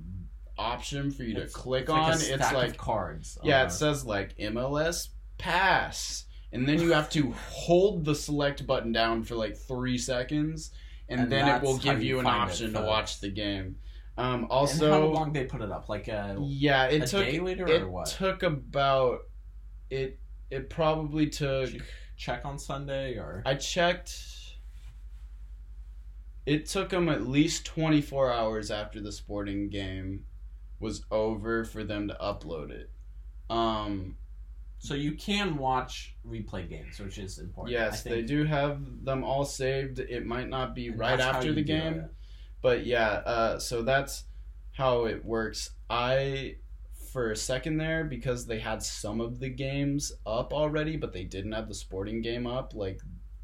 option for you it's, to click it's on. Like a stack it's like of cards. Yeah, uh, it says like M L S pass. And then you have to hold the select button down for like three seconds, and, and then it will give you, you an option to watch the game. Um, also, and how long they put it up? Like a yeah, it a took day later it or what? took about it. It probably took. Did you check on Sunday or I checked. It took them at least twenty-four hours after the Sporting game was over for them to upload it. Um. So you can watch replay games, which is important. Yes, I think. They do have them all saved. It might not be and right after the game. But yeah, uh, so that's how it works. I, for a second there, because they had some of the games up already, but they didn't have the Sporting game up, like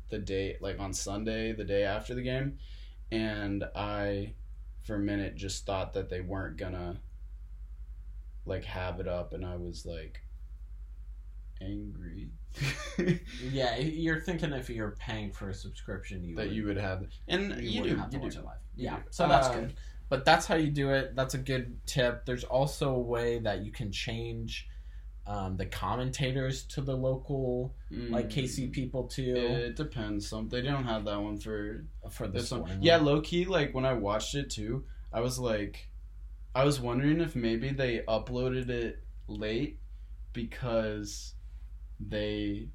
the day, like on Sunday, the day after the game. And I, for a minute, just thought that they weren't going to, like, have it up. And I was like... angry. Yeah, you're thinking if you're paying for a subscription, you that would, you would have, and you, you do. Have to you watch do. It live. Yeah, you so do. That's um, good. But that's how you do it. That's a good tip. There's also a way that you can change um, the commentators to the local, mm, like K C people too. It depends. Some they don't have that one for for this one. one. Yeah, low key. Like when I watched it too, I was like, I was wondering if maybe they uploaded it late because they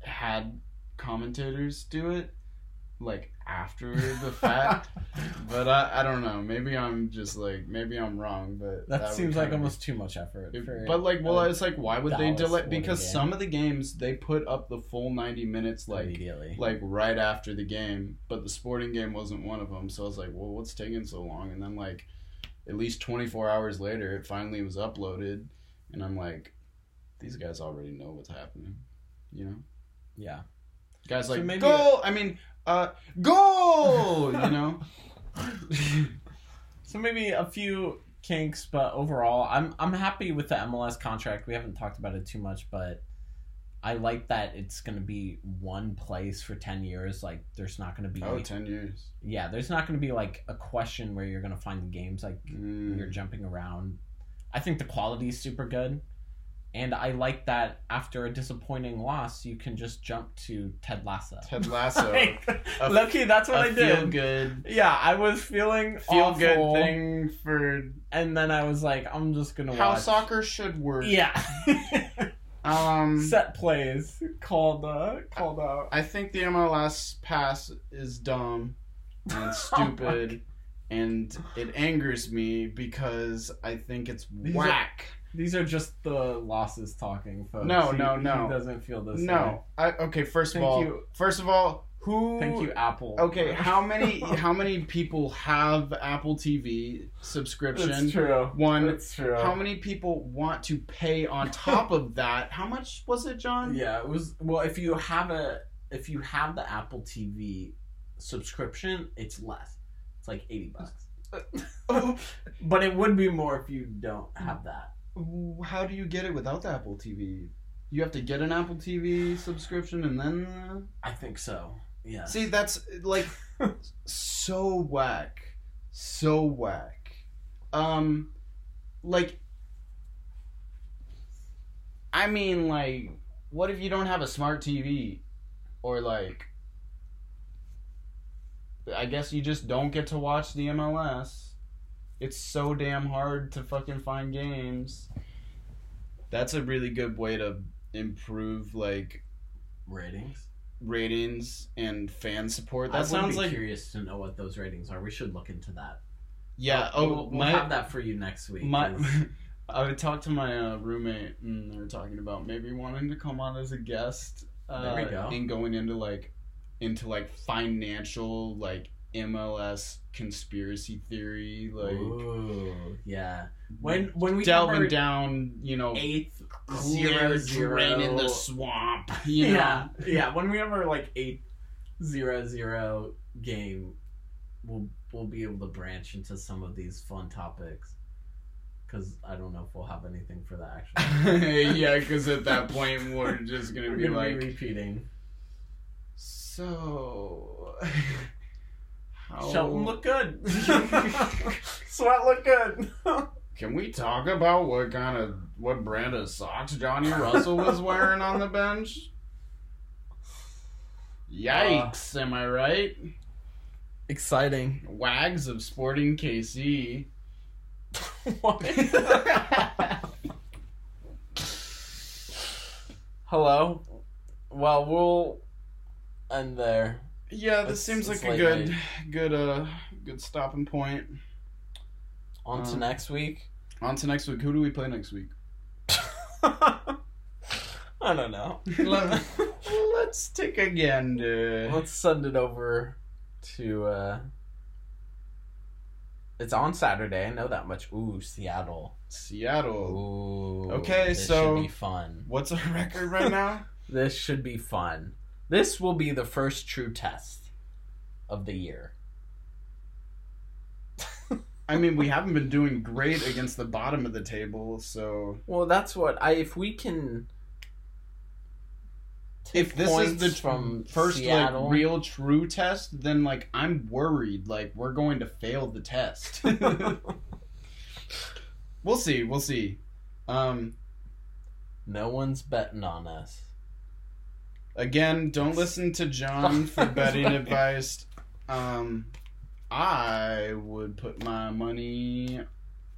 had commentators do it like after the fact, but I, I don't know. Maybe I'm just like maybe I'm wrong, but that, that seems like almost too much effort. It, for, but like, well, uh, it's like why would Dallas they delay? Because the some of the games they put up the full ninety minutes like immediately, like right after the game. But the Sporting game wasn't one of them, so I was like, well, what's taking so long? And then like, at least twenty-four hours later, it finally was uploaded, and I'm like, these guys already know what's happening, you know? Yeah. Guys like, so goal! It... I mean, uh, goal! You know? So maybe a few kinks, but overall, I'm I'm happy with the M L S contract. We haven't talked about it too much, but I like that it's going to be one place for ten years. Like, there's not going to be... Oh, ten years. Yeah, there's not going to be, like, a question where you're going to find the games, like, mm. you're jumping around. I think the quality is super good. And I like that after a disappointing loss, you can just jump to Ted Lasso. Ted Lasso. Like, a, lucky, that's what I did. Feel good. Yeah, I was feeling feel awful. Feel good thing for... And then I was like, I'm just going to watch... How soccer should work. Yeah. um, Set plays called, uh, called out. I think the M L S pass is dumb and stupid. Oh, and it angers me because I think it's These whack. Are- These are just the losses talking, folks. No, he, no, no. He doesn't feel this no. way. No. Okay, first Thank of all, you. first of all, who... Thank you, Apple. Okay, how many How many people have Apple T V subscription? That's true. One. That's true. How many people want to pay on top of that? How much was it, John? Yeah, it was... Well, if you have a... If you have the Apple T V subscription, it's less. It's like eighty bucks. But it would be more if you don't have that. How do you get it without the Apple T V? You have to get an Apple T V subscription and then... Uh... I think so, yeah. See, that's, like, so whack. So whack. Um, like, I mean, like, what if you don't have a smart T V? Or, like, I guess you just don't get to watch the M L S. It's so damn hard to fucking find games. That's a really good way to improve, like... Ratings? Ratings and fan support. That I sounds be like... curious to know what those ratings are. We should look into that. Yeah. We'll, oh, we'll, we'll my, have that for you next week. My, I would talk to my uh, roommate, and they were talking about maybe wanting to come on as a guest. Uh, there we go. And going into, like, into, like, financial, like... M L S conspiracy theory, like Ooh, yeah. When when we delving down, you know, eighth zero zero drain in the swamp. You yeah, know? yeah. When we ever like eighth zero zero game, we'll we'll be able to branch into some of these fun topics. Because I don't know if we'll have anything for that actually. Yeah, because at that point we're just gonna we're be gonna like be repeating. So. How... Shelton look good. Sweat look good. Can we talk about what kind of what brand of socks Johnny Russell was wearing on the bench? Yikes! Uh, am I right? Exciting. Wags of Sporting K C. What? Hello. Well, we'll end there. Yeah, this it's, seems like a good, night. good, uh, good stopping point. On um, to next week. On to next week. Who do we play next week? I don't know. Let, let's take a gander. Let's send it over to. Uh, it's on Saturday. I know that much. Ooh, Seattle. Seattle. Ooh. Okay, this so should be fun. What's our record right now? This should be fun. This will be the first true test of the year. I mean, we haven't been doing great against the bottom of the table, so... Well, that's what I... If we can... If this is the from first like, real true test, then like I'm worried. Like, we're going to fail the test. We'll see. We'll see. Um, no one's betting on us. Again, don't listen to John for betting advice. Um, I would put my money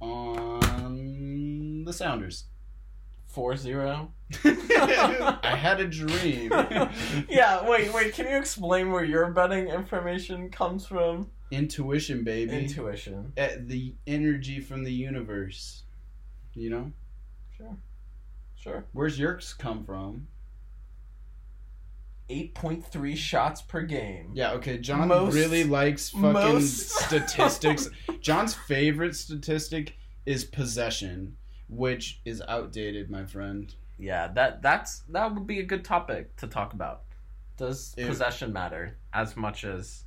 on the Sounders. four zero I had a dream. Yeah, wait, wait. Can you explain where your betting information comes from? Intuition, baby. Intuition. At the energy from the universe. You know? Sure. Sure. Where's Yerkes come from? eight point three shots per game. Yeah, okay. John most, really likes fucking most... statistics. John's favorite statistic is possession, which is outdated, my friend. Yeah, that that's that would be a good topic to talk about. Does if, possession matter as much as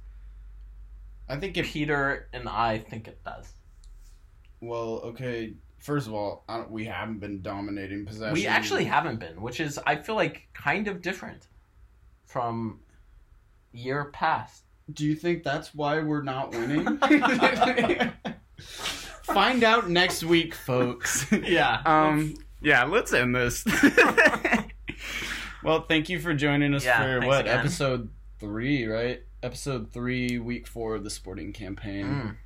I think if, Peter and I think it does? Well, okay. First of all, I don't, we haven't been dominating possession. We actually haven't been, which is, I feel like, kind of different. From year past. Do you think that's why we're not winning? Find out next week, folks. Yeah. Um. Yeah, let's end this. Well, thank you for joining us yeah, for, what, again. episode three, right? Episode three, week four of the Sporting campaign. Mm.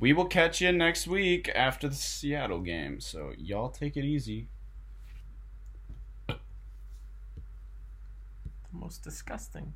We will catch you next week after the Seattle game, so y'all take it easy. Most disgusting.